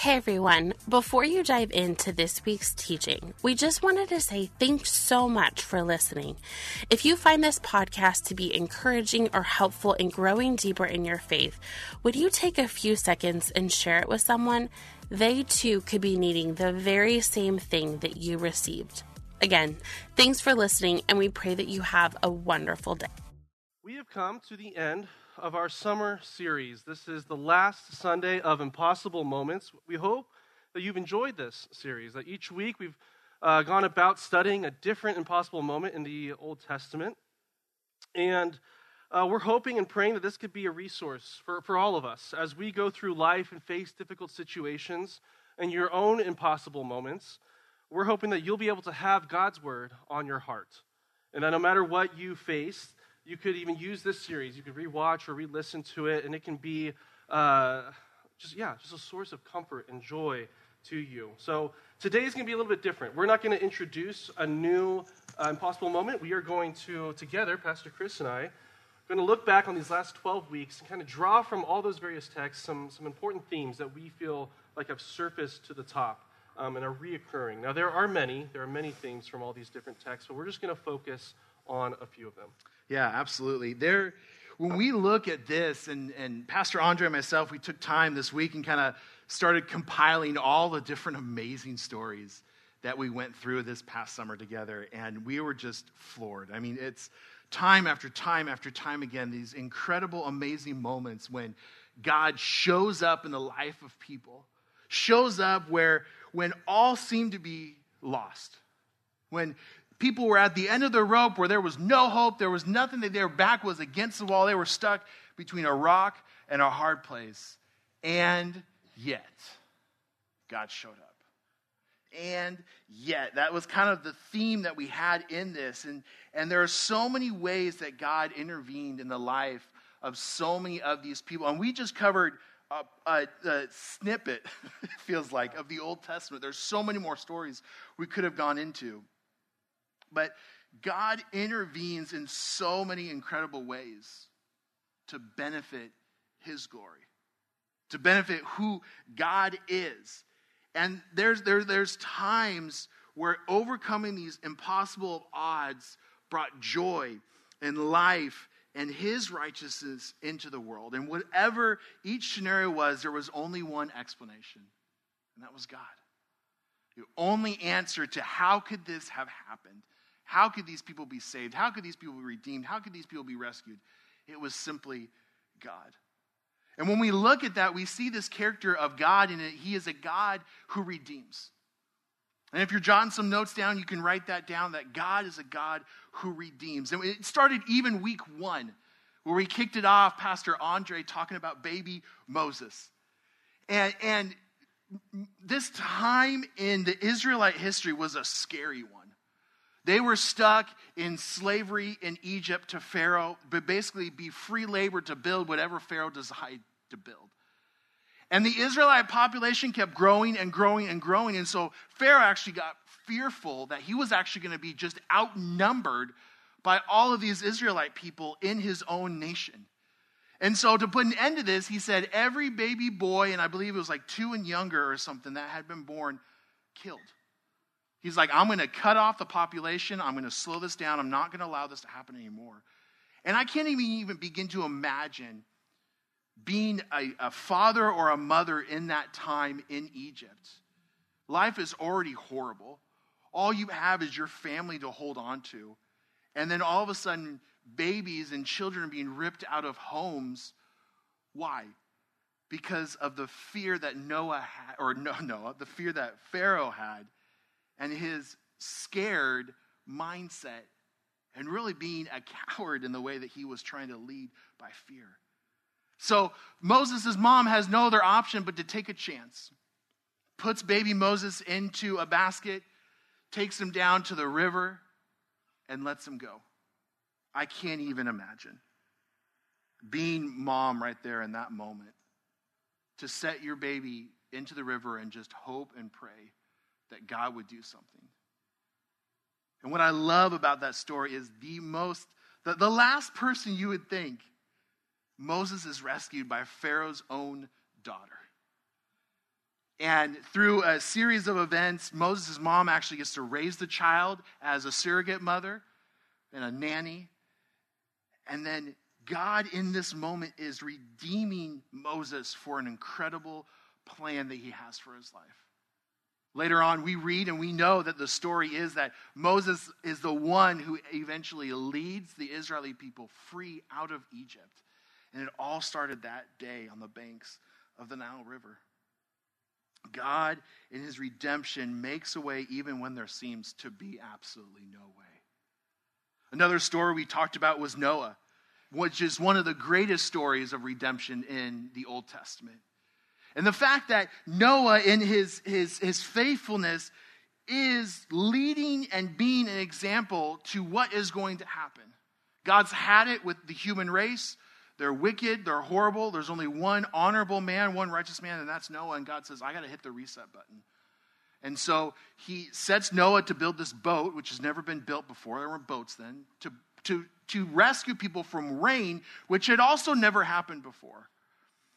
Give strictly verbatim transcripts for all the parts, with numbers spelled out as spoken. Hey everyone, before you dive into this week's teaching, we just wanted to say thanks so much for listening. If you find this podcast to be encouraging or helpful in growing deeper in your faith, would you take a few seconds and share it with someone? They too could be needing the very same thing that you received. Again, thanks for listening, and we pray that you have a wonderful day. We have come to the end of our summer series. This is the last Sunday of Impossible Moments. We hope that you've enjoyed this series, that each week we've uh, gone about studying a different impossible moment in the Old Testament. And uh, we're hoping and praying that this could be a resource for, for all of us as we go through life and face difficult situations and your own impossible moments. We're hoping that you'll be able to have God's word on your heart, and that no matter what you face, you could even use this series. You could rewatch or re-listen to it, and it can be uh, just, yeah, just a source of comfort and joy to you. So today's going to be a little bit different. We're not going to introduce a new uh, impossible moment. We are going to, together, Pastor Chris and I, are going to look back on these last twelve weeks and kind of draw from all those various texts some, some important themes that we feel like have surfaced to the top um, and are reoccurring. Now, there are many. There are many themes from all these different texts, but we're just going to focus on a few of them. Yeah, absolutely. There, when we look at this, and, and Pastor Andre and myself, we took time this week and kind of started compiling all the different amazing stories that we went through this past summer together, and we were just floored. I mean, it's time after time after time again, these incredible, amazing moments when God shows up in the life of people, shows up where when all seemed to be lost, when people were at the end of the rope where there was no hope. There was nothing. Their back was against the wall. They were stuck between a rock and a hard place. And yet, God showed up. And yet, that was kind of the theme that we had in this. And, and there are so many ways that God intervened in the life of so many of these people. And we just covered A, a, a snippet, it feels like, of the Old Testament. There's so many more stories we could have gone into. But God intervenes in so many incredible ways to benefit his glory, to benefit who God is. And there's there, there's times where overcoming these impossible odds brought joy and life and his righteousness into the world. And whatever each scenario was, there was only one explanation, and that was God. The only answer to how could this have happened? How could these people be saved? How could these people be redeemed? How could these people be rescued? It was simply God. And when we look at that, we see this character of God, and he is a God who redeems. And if you're jotting some notes down, you can write that down, that God is a God who redeems. And it started even week one, where we kicked it off, Pastor Andre talking about baby Moses. And, and this time in the Israelite history was a scary one. They were stuck in slavery in Egypt to Pharaoh, but basically be free labor to build whatever Pharaoh decided to build. And the Israelite population kept growing and growing and growing. And so Pharaoh actually got fearful that he was actually going to be just outnumbered by all of these Israelite people in his own nation. And so to put an end to this, he said every baby boy, and I believe it was like two and younger or something, that had been born, killed. He's like, I'm going to cut off the population. I'm going to slow this down. I'm not going to allow this to happen anymore. And I can't even, even begin to imagine being a, a father or a mother in that time in Egypt. Life is already horrible. All you have is your family to hold on to. And then all of a sudden, babies and children being ripped out of homes. Why? Because of the fear that Noah had, or no, Noah, the fear that Pharaoh had, and his scared mindset, and really being a coward in the way that he was trying to lead by fear. So Moses' mom has no other option but to take a chance. Puts baby Moses into a basket, takes him down to the river, and lets him go. I can't even imagine being mom right there in that moment, to set your baby into the river and just hope and pray that God would do something. And what I love about that story is the most, the, the last person you would think, Moses is rescued by Pharaoh's own daughter. And through a series of events, Moses' mom actually gets to raise the child as a surrogate mother and a nanny. And then God in this moment is redeeming Moses for an incredible plan that he has for his life. Later on, we read and we know that the story is that Moses is the one who eventually leads the Israeli people free out of Egypt. And it all started that day on the banks of the Nile River. God, in his redemption, makes a way even when there seems to be absolutely no way. Another story we talked about was Noah, which is one of the greatest stories of redemption in the Old Testament. And the fact that Noah, in his, his, his faithfulness, is leading and being an example to what is going to happen. God's had it with the human race. They're wicked. They're horrible. There's only one honorable man, one righteous man, and that's Noah. And God says, I got to hit the reset button. And so he sets Noah to build this boat, which has never been built before. There were boats then, to, to, to rescue people from rain, which had also never happened before.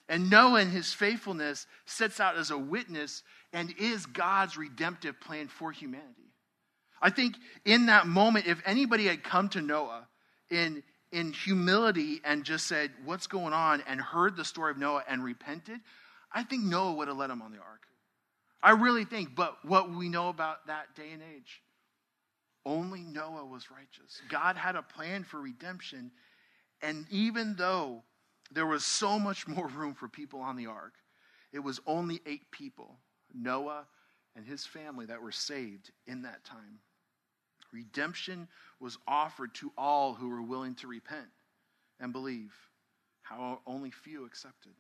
And Noah, in his faithfulness, sets out as a witness and is God's redemptive plan for humanity. I think in that moment, if anybody had come to Noah in, in humility and just said, what's going on, and heard the story of Noah and repented, I think Noah would have let him on the ark. I really think, but what we know about that day and age, only Noah was righteous. God had a plan for redemption, and even though there was so much more room for people on the ark, it was only eight people, Noah and his family, that were saved in that time. Redemption was offered to all who were willing to repent and believe. How only few accepted.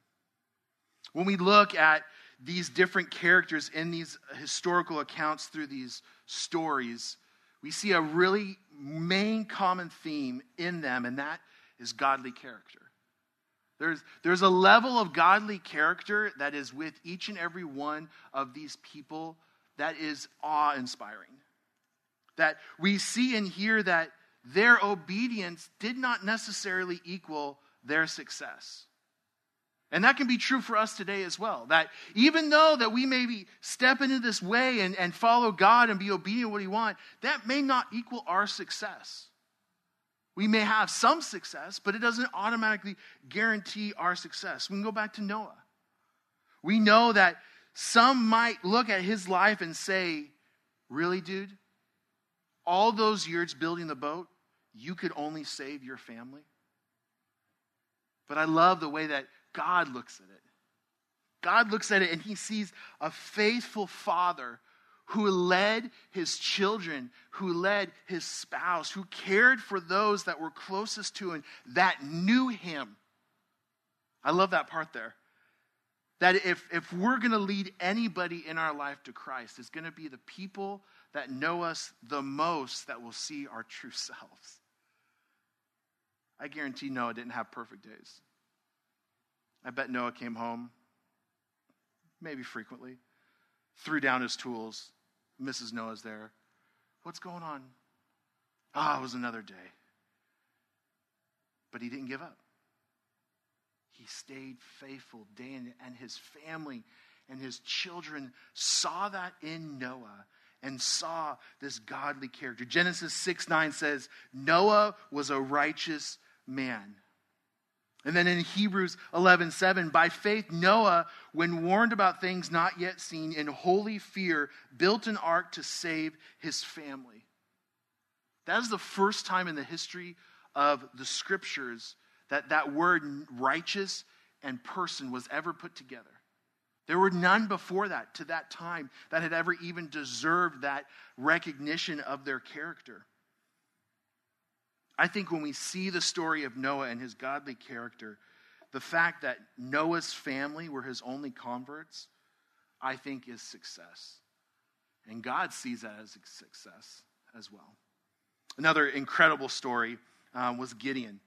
When we look at these different characters in these historical accounts through these stories, we see a really main common theme in them, and that is godly character. There's, there's a level of godly character that is with each and every one of these people that is awe-inspiring. That we see and hear that their obedience did not necessarily equal their success. And that can be true for us today as well. That even though that we maybe step into this way and, and follow God and be obedient to what he wants, that may not equal our success. We may have some success, but it doesn't automatically guarantee our success. We can go back to Noah. We know that some might look at his life and say, really, dude? All those years building the boat, you could only save your family? But I love the way that God looks at it. God looks at it and he sees a faithful father who led his children, who led his spouse, who cared for those that were closest to him, that knew him. I love that part there. That if, if we're going to lead anybody in our life to Christ, it's going to be the people that know us the most that will see our true selves. I guarantee Noah didn't have perfect days. I bet Noah came home, maybe frequently, threw down his tools. Missus Noah's there. What's going on? Ah, oh, it was another day. But he didn't give up. He stayed faithful day in, and his family and his children saw that in Noah and saw this godly character. Genesis six nine says, Noah was a righteous man. And then in Hebrews eleven seven, by faith Noah, when warned about things not yet seen, in holy fear, built an ark to save his family. That is the first time in the history of the scriptures that that word righteous and person was ever put together. There were none before that, to that time, that had ever even deserved that recognition of their character. I think when we see the story of Noah and his godly character, the fact that Noah's family were his only converts, I think is success. And God sees that as a success as well. Another incredible story uh, was Gideon.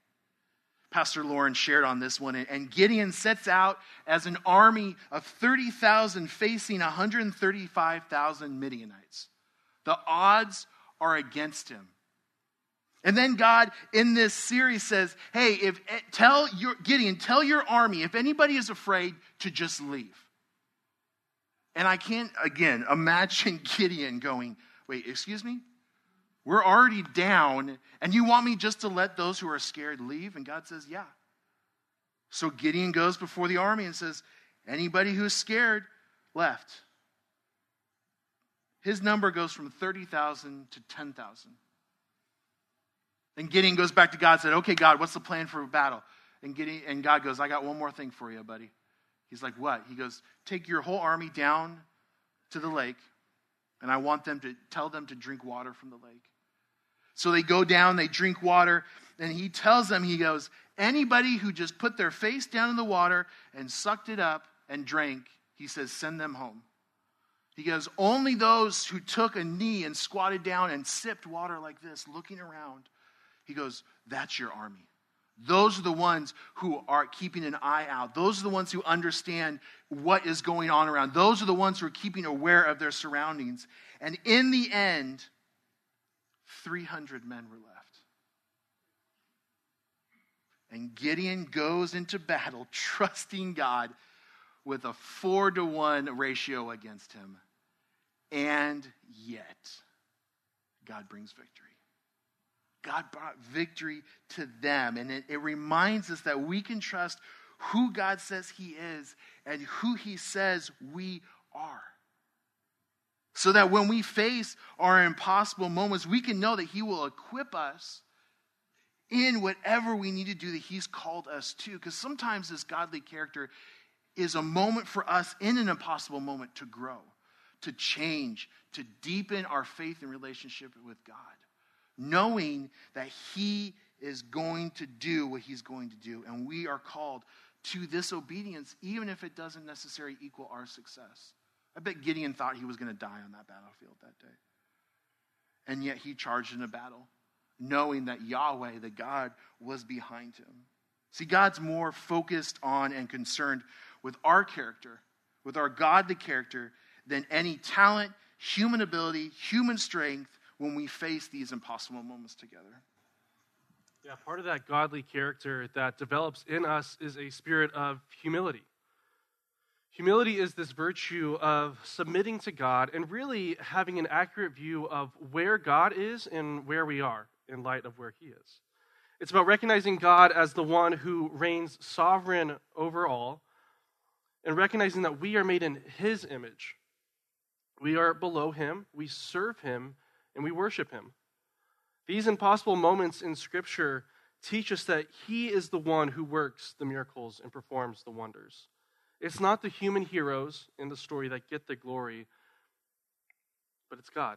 Pastor Lauren shared on this one. And Gideon sets out as an army of thirty thousand facing one hundred thirty-five thousand Midianites. The odds are against him. And then God in this series says, hey, if tell your Gideon, tell your army, if anybody is afraid, to just leave. And I can't, again, imagine Gideon going, wait, excuse me? We're already down, and you want me just to let those who are scared leave? And God says, yeah. So Gideon goes before the army and says, anybody who's scared, left. His number goes from thirty thousand to ten thousand. Then Gideon goes back to God and said, okay, God, what's the plan for battle? And Gideon, and God goes, I got one more thing for you, buddy. He's like, what? He goes, take your whole army down to the lake, and I want them to tell them to drink water from the lake. So they go down, they drink water, and he tells them, he goes, anybody who just put their face down in the water and sucked it up and drank, he says, send them home. He goes, only those who took a knee and squatted down and sipped water like this, looking around, he goes, that's your army. Those are the ones who are keeping an eye out. Those are the ones who understand what is going on around. Those are the ones who are keeping aware of their surroundings. And in the end, three hundred men were left. And Gideon goes into battle trusting God with a four to one ratio against him. And yet, God brings victory. God brought victory to them. And it, it reminds us that we can trust who God says he is and who he says we are. So that when we face our impossible moments, we can know that he will equip us in whatever we need to do that he's called us to. Because sometimes this godly character is a moment for us in an impossible moment to grow, to change, to deepen our faith and relationship with God, knowing that he is going to do what he's going to do. And we are called to this obedience, even if it doesn't necessarily equal our success. I bet Gideon thought he was going to die on that battlefield that day. And yet he charged into battle, knowing that Yahweh, that God, was behind him. See, God's more focused on and concerned with our character, with our godly character, than any talent, human ability, human strength when we face these impossible moments together. Yeah, part of that godly character that develops in us is a spirit of humility. Humility is this virtue of submitting to God and really having an accurate view of where God is and where we are in light of where he is. It's about recognizing God as the one who reigns sovereign over all and recognizing that we are made in his image. We are below him, we serve him, and we worship him. These impossible moments in Scripture teach us that he is the one who works the miracles and performs the wonders. It's not the human heroes in the story that get the glory, but it's God.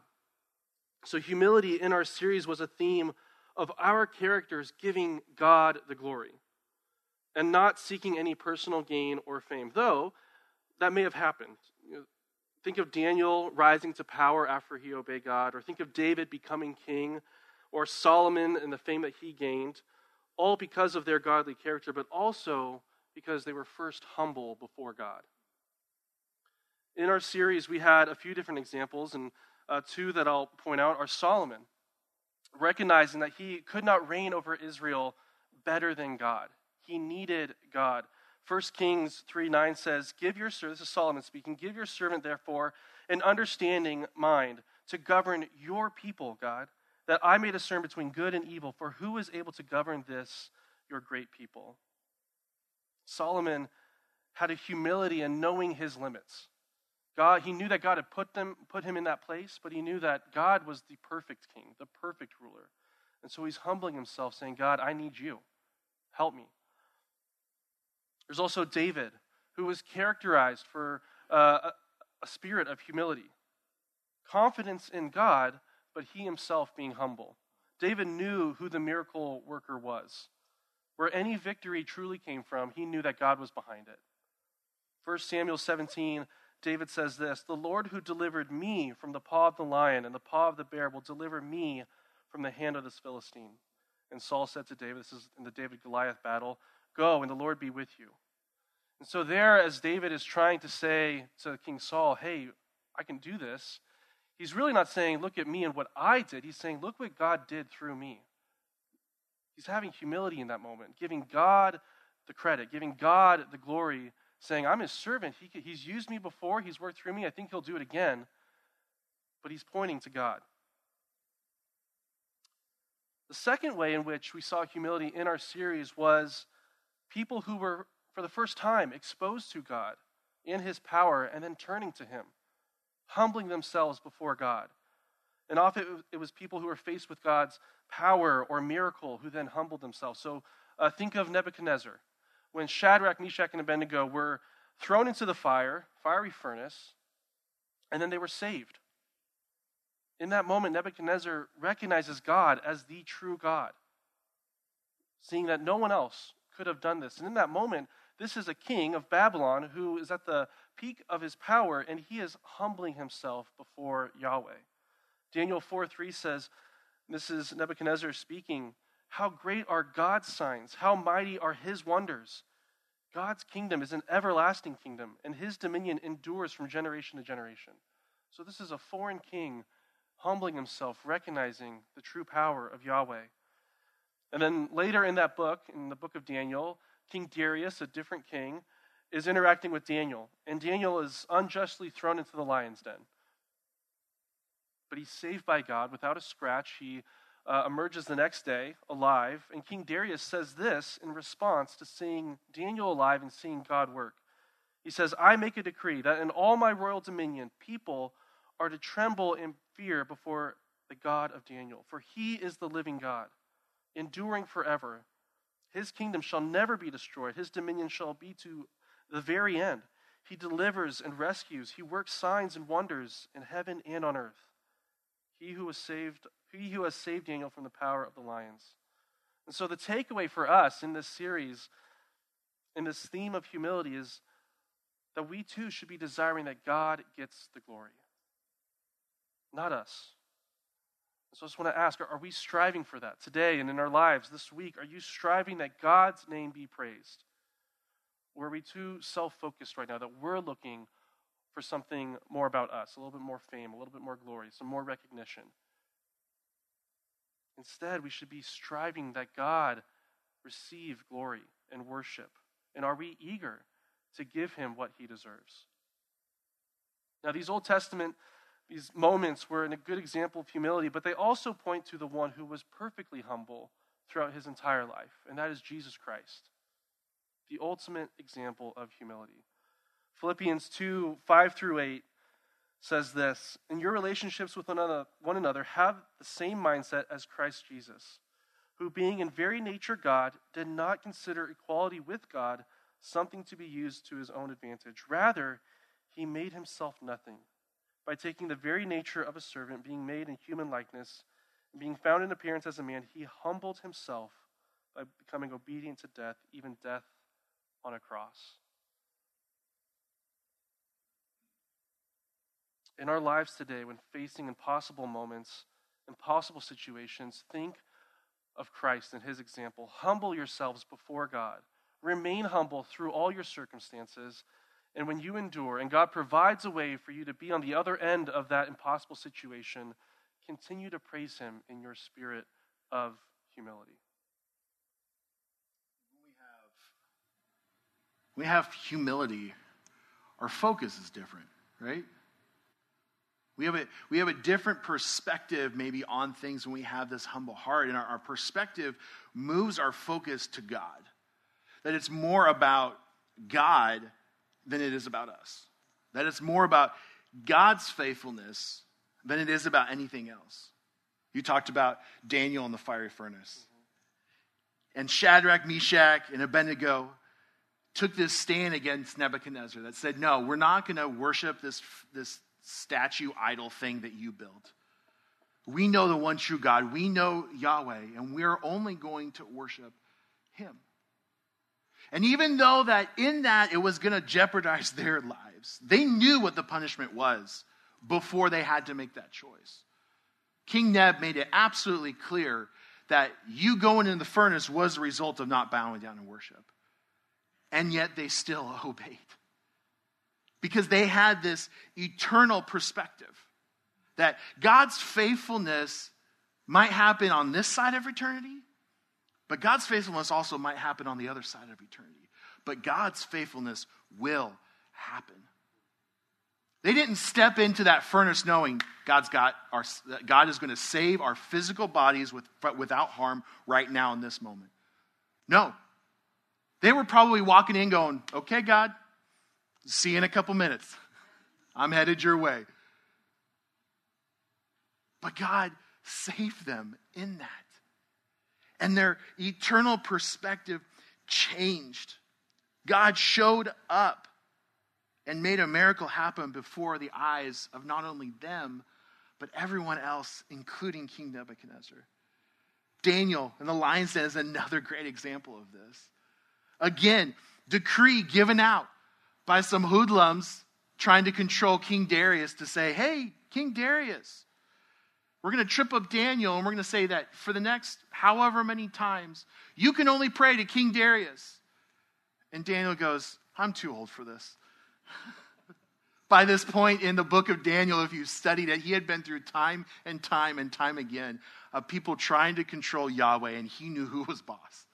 So humility in our series was a theme of our characters giving God the glory and not seeking any personal gain or fame, though that may have happened. Think of Daniel rising to power after he obeyed God, or think of David becoming king, or Solomon and the fame that he gained, all because of their godly character, but also because they were first humble before God. In our series, we had a few different examples, and uh, two that I'll point out are Solomon, recognizing that he could not reign over Israel better than God. He needed God. First Kings three nine says, Give your servant, this is Solomon speaking, give your servant, therefore, an understanding mind to govern your people, God, that I may discern between good and evil, for who is able to govern this, your great people? Solomon had a humility in knowing his limits. God, he knew that God had put them, put him in that place, but he knew that God was the perfect king, the perfect ruler. And so he's humbling himself, saying, God, I need you. Help me. There's also David, who was characterized for uh, a spirit of humility, confidence in God, but he himself being humble. David knew who the miracle worker was. Where any victory truly came from, he knew that God was behind it. First Samuel seventeen, David says this, The Lord who delivered me from the paw of the lion and the paw of the bear will deliver me from the hand of this Philistine. And Saul said to David, this is in the David-Goliath battle, Go, and the Lord be with you. And so there, as David is trying to say to King Saul, hey, I can do this, he's really not saying, look at me and what I did. He's saying, look what God did through me. He's having humility in that moment, giving God the credit, giving God the glory saying, I'm his servant. He, he's used me before. He's worked through me. I think he'll do it again. But he's pointing to God. The second way in which we saw humility in our series was people who were, for the first time, exposed to God in his power and then turning to him, humbling themselves before God. And often it was people who were faced with God's power or miracle who then humbled themselves. So uh, think of Nebuchadnezzar. When Shadrach, Meshach, and Abednego were thrown into the fire, fiery furnace, and then they were saved. In that moment, Nebuchadnezzar recognizes God as the true God, seeing that no one else could have done this. And in that moment, this is a king of Babylon who is at the peak of his power, and he is humbling himself before Yahweh. Daniel four three says, this is Nebuchadnezzar speaking, how great are God's signs, how mighty are his wonders. God's kingdom is an everlasting kingdom, and his dominion endures from generation to generation. So this is a foreign king humbling himself, recognizing the true power of Yahweh. And then later in that book, in the book of Daniel, King Darius, a different king, is interacting with Daniel. And Daniel is unjustly thrown into the lion's den. But he's saved by God without a scratch. He uh, emerges the next day alive. And King Darius says this in response to seeing Daniel alive and seeing God work. He says, I make a decree that in all my royal dominion, people are to tremble in fear before the God of Daniel. For he is the living God, enduring forever. His kingdom shall never be destroyed. His dominion shall be to the very end. He delivers and rescues. He works signs and wonders in heaven and on earth. He who, was saved, he who has saved Daniel from the power of the lions. And so the takeaway for us in this series, in this theme of humility, is that we too should be desiring that God gets the glory, not us. So I just want to ask, are we striving for that today and in our lives this week? Are you striving that God's name be praised? Or are we too self-focused right now that we're looking for something more about us, a little bit more fame, a little bit more glory, some more recognition? Instead, we should be striving that God receive glory and worship. And are we eager to give him what he deserves? Now, these Old Testament, these moments were a good example of humility, but they also point to the one who was perfectly humble throughout his entire life, and that is Jesus Christ, the ultimate example of humility. Philippians two, five through eight says this, in your relationships with one another, have the same mindset as Christ Jesus, who being in very nature God, did not consider equality with God something to be used to his own advantage. Rather, he made himself nothing by taking the very nature of a servant, being made in human likeness, and being found in appearance as a man, he humbled himself by becoming obedient to death, even death on a cross. In our lives today, when facing impossible moments, impossible situations, think of Christ and his example. Humble yourselves before God. Remain humble through all your circumstances. And when you endure and God provides a way for you to be on the other end of that impossible situation, continue to praise him in your spirit of humility. We have, we have humility. Our focus is different, right? We have, a, we have a different perspective maybe on things when we have this humble heart, and our, our perspective moves our focus to God, that it's more about God than it is about us, that it's more about God's faithfulness than it is about anything else. You talked about Daniel in the fiery furnace, mm-hmm. and Shadrach, Meshach, and Abednego took this stand against Nebuchadnezzar that said, no, we're not going to worship this this. statue idol thing that you built. We know the one true God. We know Yahweh, and we're only going to worship him. And even though that in that it was going to jeopardize their lives, they knew what the punishment was before they had to make that choice. King Neb made it absolutely clear that you going in the furnace was a result of not bowing down in worship. And yet they still obeyed, because they had this eternal perspective that God's faithfulness might happen on this side of eternity, but God's faithfulness also might happen on the other side of eternity. But God's faithfulness will happen. They didn't step into that furnace knowing God's got our, God is going to save our physical bodies with, without harm right now in this moment. No. They were probably walking in going, okay, God, see you in a couple minutes. I'm headed your way. But God saved them in that. And their eternal perspective changed. God showed up and made a miracle happen before the eyes of not only them, but everyone else, including King Nebuchadnezzar. Daniel in the lion's den is another great example of this. Again, decree given out by some hoodlums trying to control King Darius to say, hey, King Darius, we're going to trip up Daniel and we're going to say that for the next however many times, you can only pray to King Darius. And Daniel goes, I'm too old for this. By this point in the book of Daniel, if you studied it, he had been through time and time and time again of people trying to control Yahweh, and he knew who was boss.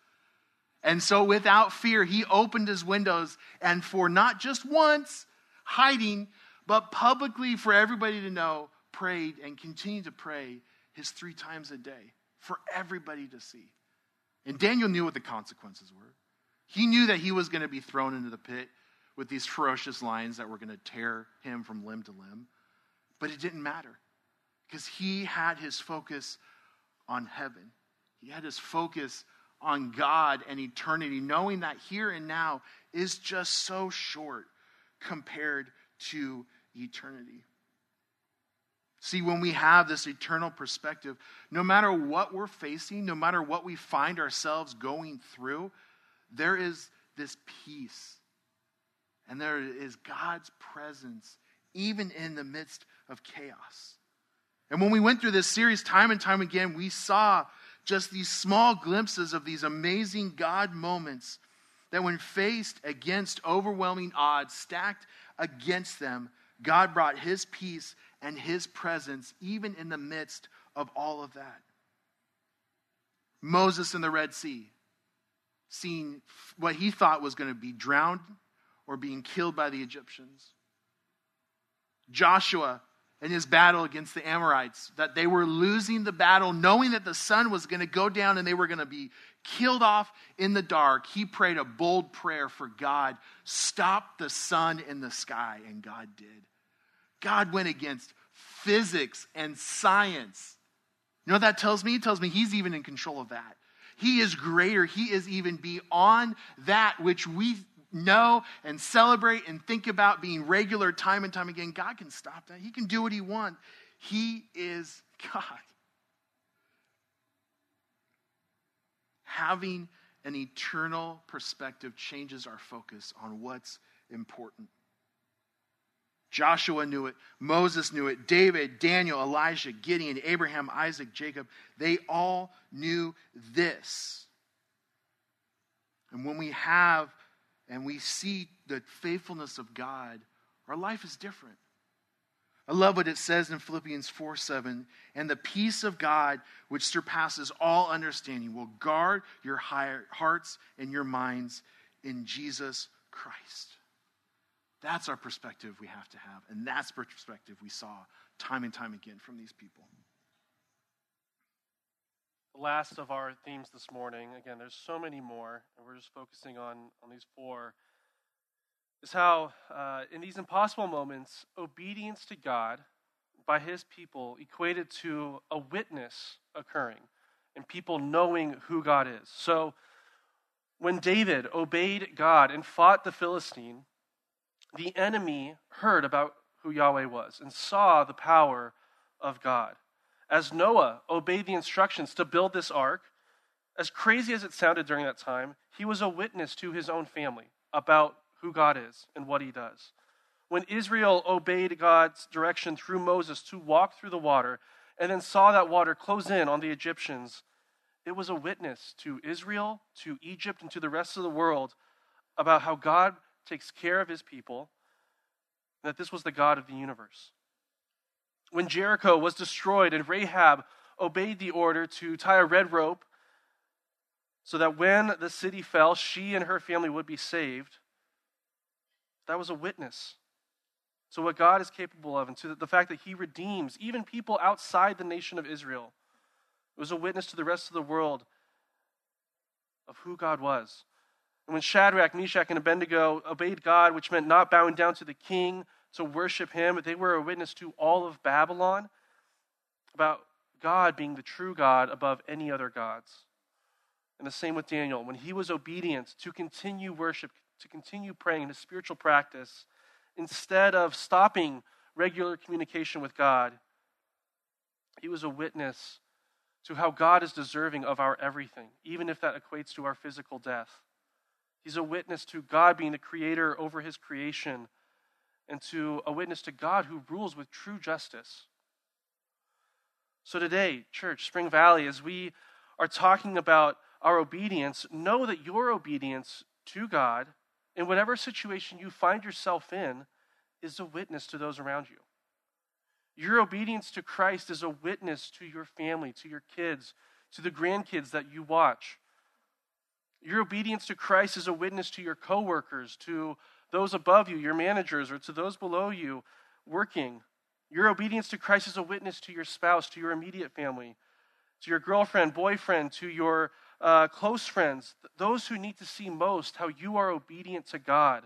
And so without fear, he opened his windows, and for not just once hiding, but publicly for everybody to know, prayed and continued to pray his three times a day for everybody to see. And Daniel knew what the consequences were. He knew that he was going to be thrown into the pit with these ferocious lions that were going to tear him from limb to limb. But it didn't matter because he had his focus on heaven. He had his focus on God and eternity, knowing that here and now is just so short compared to eternity. See, when we have this eternal perspective, no matter what we're facing, no matter what we find ourselves going through, there is this peace. And there is God's presence, even in the midst of chaos. And when we went through this series time and time again, we saw just these small glimpses of these amazing God moments that when faced against overwhelming odds, stacked against them, God brought his peace and his presence, even in the midst of all of that. Moses in the Red Sea, seeing what he thought was going to be drowned or being killed by the Egyptians. Joshua in his battle against the Amorites, that they were losing the battle, knowing that the sun was going to go down and they were going to be killed off in the dark. He prayed a bold prayer for God, stop the sun in the sky, and God did. God went against physics and science. You know what that tells me? It tells me he's even in control of that. He is greater. He is even beyond that which we know and celebrate and think about being regular time and time again. God can stop that. He can do what he wants. He is God. Having an eternal perspective changes our focus on what's important. Joshua knew it. Moses knew it. David, Daniel, Elijah, Gideon, Abraham, Isaac, Jacob, they all knew this. And when we have and we see the faithfulness of God, our life is different. I love what it says in Philippians four seven. And the peace of God, which surpasses all understanding, will guard your hearts and your minds in Jesus Christ. That's our perspective we have to have. And that's the perspective we saw time and time again from these people. The last of our themes this morning, again, there's so many more, and we're just focusing on, on these four, is how uh, in these impossible moments, obedience to God by his people equated to a witness occurring and people knowing who God is. So when David obeyed God and fought the Philistine, the enemy heard about who Yahweh was and saw the power of God. As Noah obeyed the instructions to build this ark, as crazy as it sounded during that time, he was a witness to his own family about who God is and what he does. When Israel obeyed God's direction through Moses to walk through the water and then saw that water close in on the Egyptians, it was a witness to Israel, to Egypt, and to the rest of the world about how God takes care of his people, and that this was the God of the universe. When Jericho was destroyed and Rahab obeyed the order to tie a red rope so that when the city fell, she and her family would be saved, That was a witness to what God is capable of and to the fact that he redeems even people outside the nation of Israel. It was a witness to the rest of the world of who God was. And when Shadrach, Meshach, and Abednego obeyed God, which meant not bowing down to the king to worship him, they were a witness to all of Babylon about God being the true God above any other gods. And the same with Daniel. When he was obedient to continue worship, to continue praying in his spiritual practice, instead of stopping regular communication with God, he was a witness to how God is deserving of our everything, even if that equates to our physical death. He's a witness to God being the creator over his creation and to a witness to God who rules with true justice. So today, church, Spring Valley, as we are talking about our obedience, know that your obedience to God in whatever situation you find yourself in is a witness to those around you. Your obedience to Christ is a witness to your family, to your kids, to the grandkids that you watch. Your obedience to Christ is a witness to your coworkers, to those above you, your managers, or to those below you working. Your obedience to Christ is a witness to your spouse, to your immediate family, to your girlfriend, boyfriend, to your uh, close friends, those who need to see most how you are obedient to God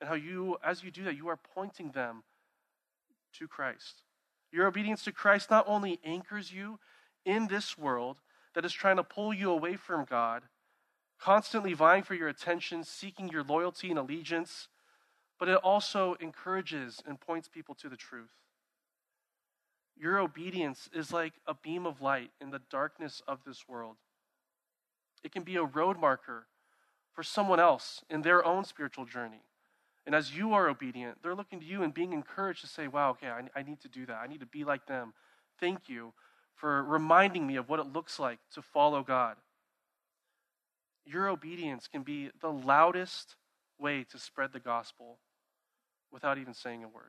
and how you, as you do that, you are pointing them to Christ. Your obedience to Christ not only anchors you in this world that is trying to pull you away from God, constantly vying for your attention, seeking your loyalty and allegiance, but it also encourages and points people to the truth. Your obedience is like a beam of light in the darkness of this world. It can be a road marker for someone else in their own spiritual journey. And as you are obedient, they're looking to you and being encouraged to say, wow, okay, I, I need to do that. I need to be like them. Thank you for reminding me of what it looks like to follow God. Your obedience can be the loudest way to spread the gospel without even saying a word.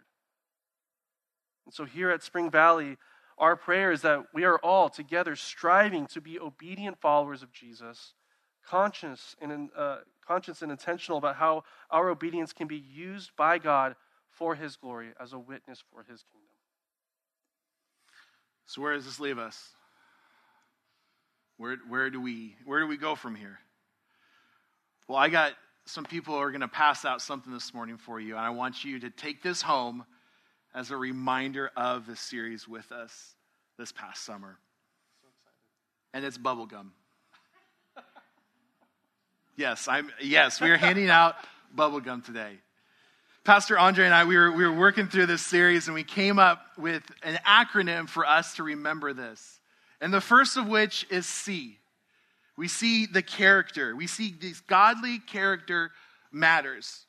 And so here at Spring Valley, our prayer is that we are all together striving to be obedient followers of Jesus, conscious and uh, conscious and intentional about how our obedience can be used by God for his glory as a witness for his kingdom. So where does this leave us? Where where do we where do we go from here? Well, I got some people who are going to pass out something this morning for you, and I want you to take this home as a reminder of the series with us this past summer. So excited. And it's bubblegum. Yes, I'm. Yes, we are handing out bubblegum today. Pastor Andre and I, we were we were working through this series, and we came up with an acronym for us to remember this. And the first of which is C. We see the character. We see these godly character matters.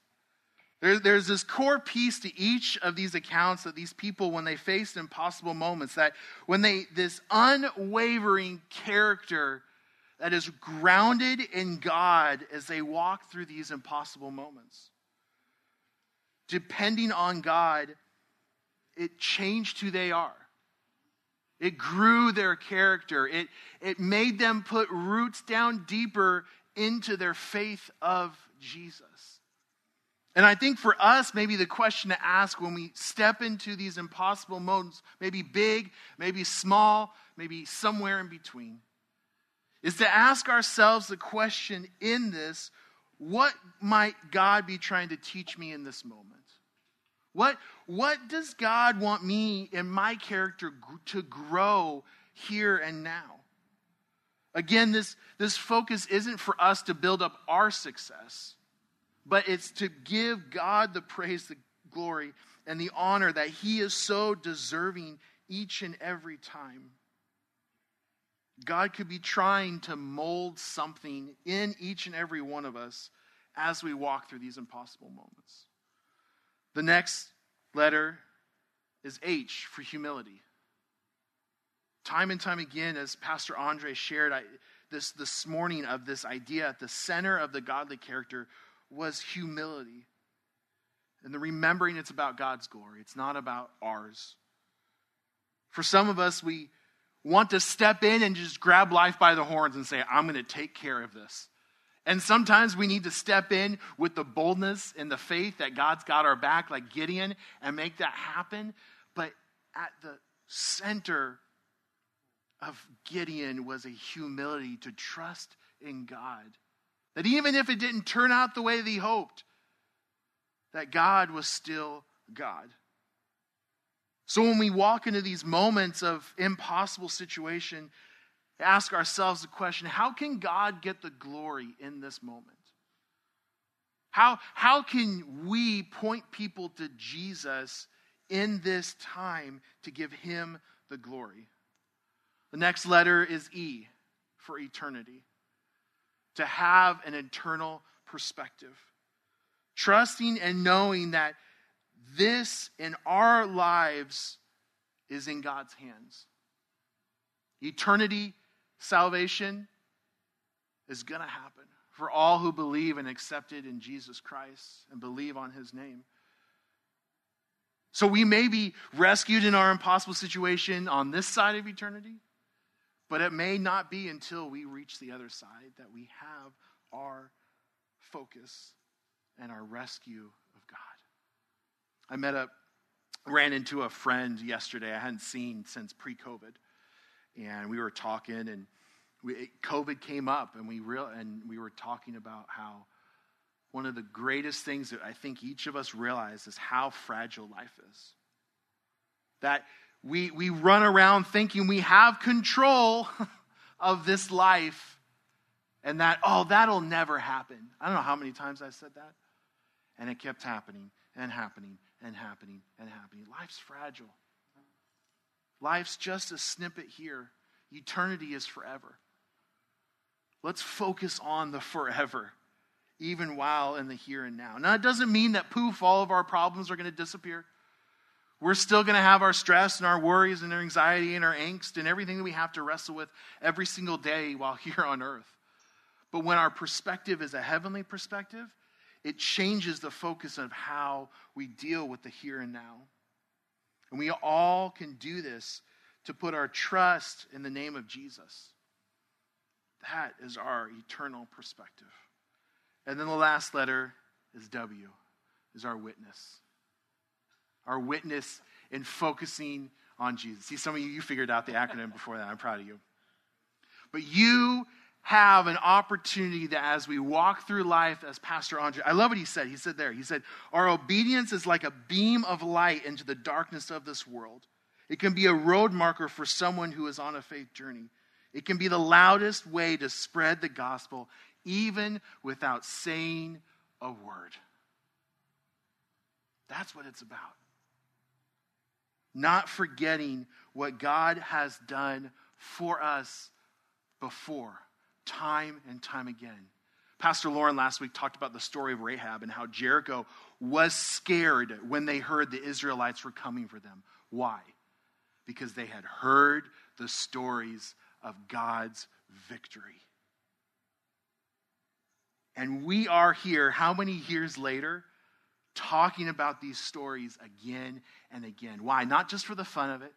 There's, there's this core piece to each of these accounts of these people when they faced impossible moments, that when they, this unwavering character that is grounded in God as they walk through these impossible moments. Depending on God, it changed who they are. It grew their character. It, it made them put roots down deeper into their faith of Jesus. And I think for us, maybe the question to ask when we step into these impossible moments, maybe big, maybe small, maybe somewhere in between, is to ask ourselves the question in this, what might God be trying to teach me in this moment? What, what does God want me and my character g- to grow here and now? Again, this, this focus isn't for us to build up our success, but it's to give God the praise, the glory, and the honor that he is so deserving each and every time. God could be trying to mold something in each and every one of us as we walk through these impossible moments. The next letter is H for humility. Time and time again, as Pastor Andre shared I, this, this morning of this idea, at the center of the godly character was humility. And the remembering it's about God's glory. It's not about ours. For some of us, we want to step in and just grab life by the horns and say, I'm going to take care of this. And sometimes we need to step in with the boldness and the faith that God's got our back, like Gideon, and make that happen. But at the center of Gideon was a humility to trust in God. That even if it didn't turn out the way that he hoped, that God was still God. So when we walk into these moments of impossible situation, ask ourselves the question, how can God get the glory in this moment? How, how can we point people to Jesus in this time to give him the glory? The next letter is E for eternity. To have an eternal perspective. Trusting and knowing that this in our lives is in God's hands. Eternity, salvation is going to happen for all who believe and accepted in Jesus Christ and believe on his name. So we may be rescued in our impossible situation on this side of eternity, but it may not be until we reach the other side that we have our focus and our rescue of God. I met up, ran into a friend yesterday I hadn't seen since pre-COVID. And we were talking, and we, COVID came up, and we real and we were talking about how one of the greatest things that I think each of us realize is how fragile life is. That we we run around thinking we have control of this life, and that oh that'll never happen. I don't know how many times I said that, and it kept happening and happening and happening and happening. Life's fragile. Life's just a snippet here. Eternity is forever. Let's focus on the forever, even while in the here and now. Now, it doesn't mean that poof, all of our problems are going to disappear. We're still going to have our stress and our worries and our anxiety and our angst and everything that we have to wrestle with every single day while here on earth. But when our perspective is a heavenly perspective, it changes the focus of how we deal with the here and now. And we all can do this to put our trust in the name of Jesus. That is our eternal perspective. And then the last letter is W, is our witness. Our witness in focusing on Jesus. See, some of you, you figured out the acronym before that. I'm proud of you. But you have an opportunity that as we walk through life, as Pastor Andre, I love what he said. He said there, he said, our obedience is like a beam of light into the darkness of this world. It can be a road marker for someone who is on a faith journey. It can be the loudest way to spread the gospel, even without saying a word. That's what it's about. Not forgetting what God has done for us before. Time and time again. Pastor Lauren last week talked about the story of Rahab and how Jericho was scared when they heard the Israelites were coming for them. Why? Because they had heard the stories of God's victory. And we are here, how many years later, talking about these stories again and again. Why? Not just for the fun of it.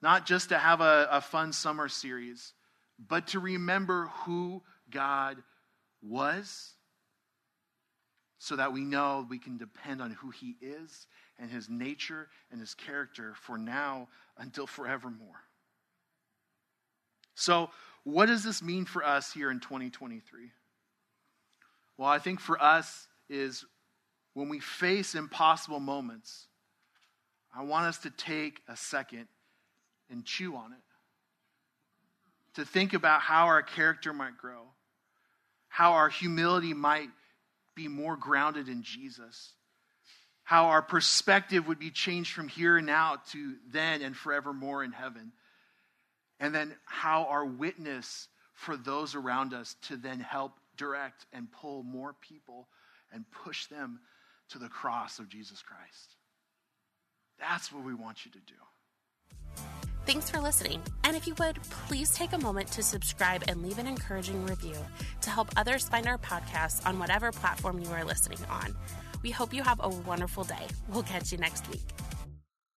Not just to have a, a fun summer series. But to remember who God was so that we know we can depend on who he is and his nature and his character for now until forevermore. So what does this mean for us here in twenty twenty-three? Well, I think for us is when we face impossible moments, I want us to take a second and chew on it. To think about how our character might grow, how our humility might be more grounded in Jesus, how our perspective would be changed from here and now to then and forevermore in heaven, and then how our witness for those around us to then help direct and pull more people and push them to the cross of Jesus Christ. That's what we want you to do. Thanks for listening. And if you would, please take a moment to subscribe and leave an encouraging review to help others find our podcast on whatever platform you are listening on. We hope you have a wonderful day. We'll catch you next week.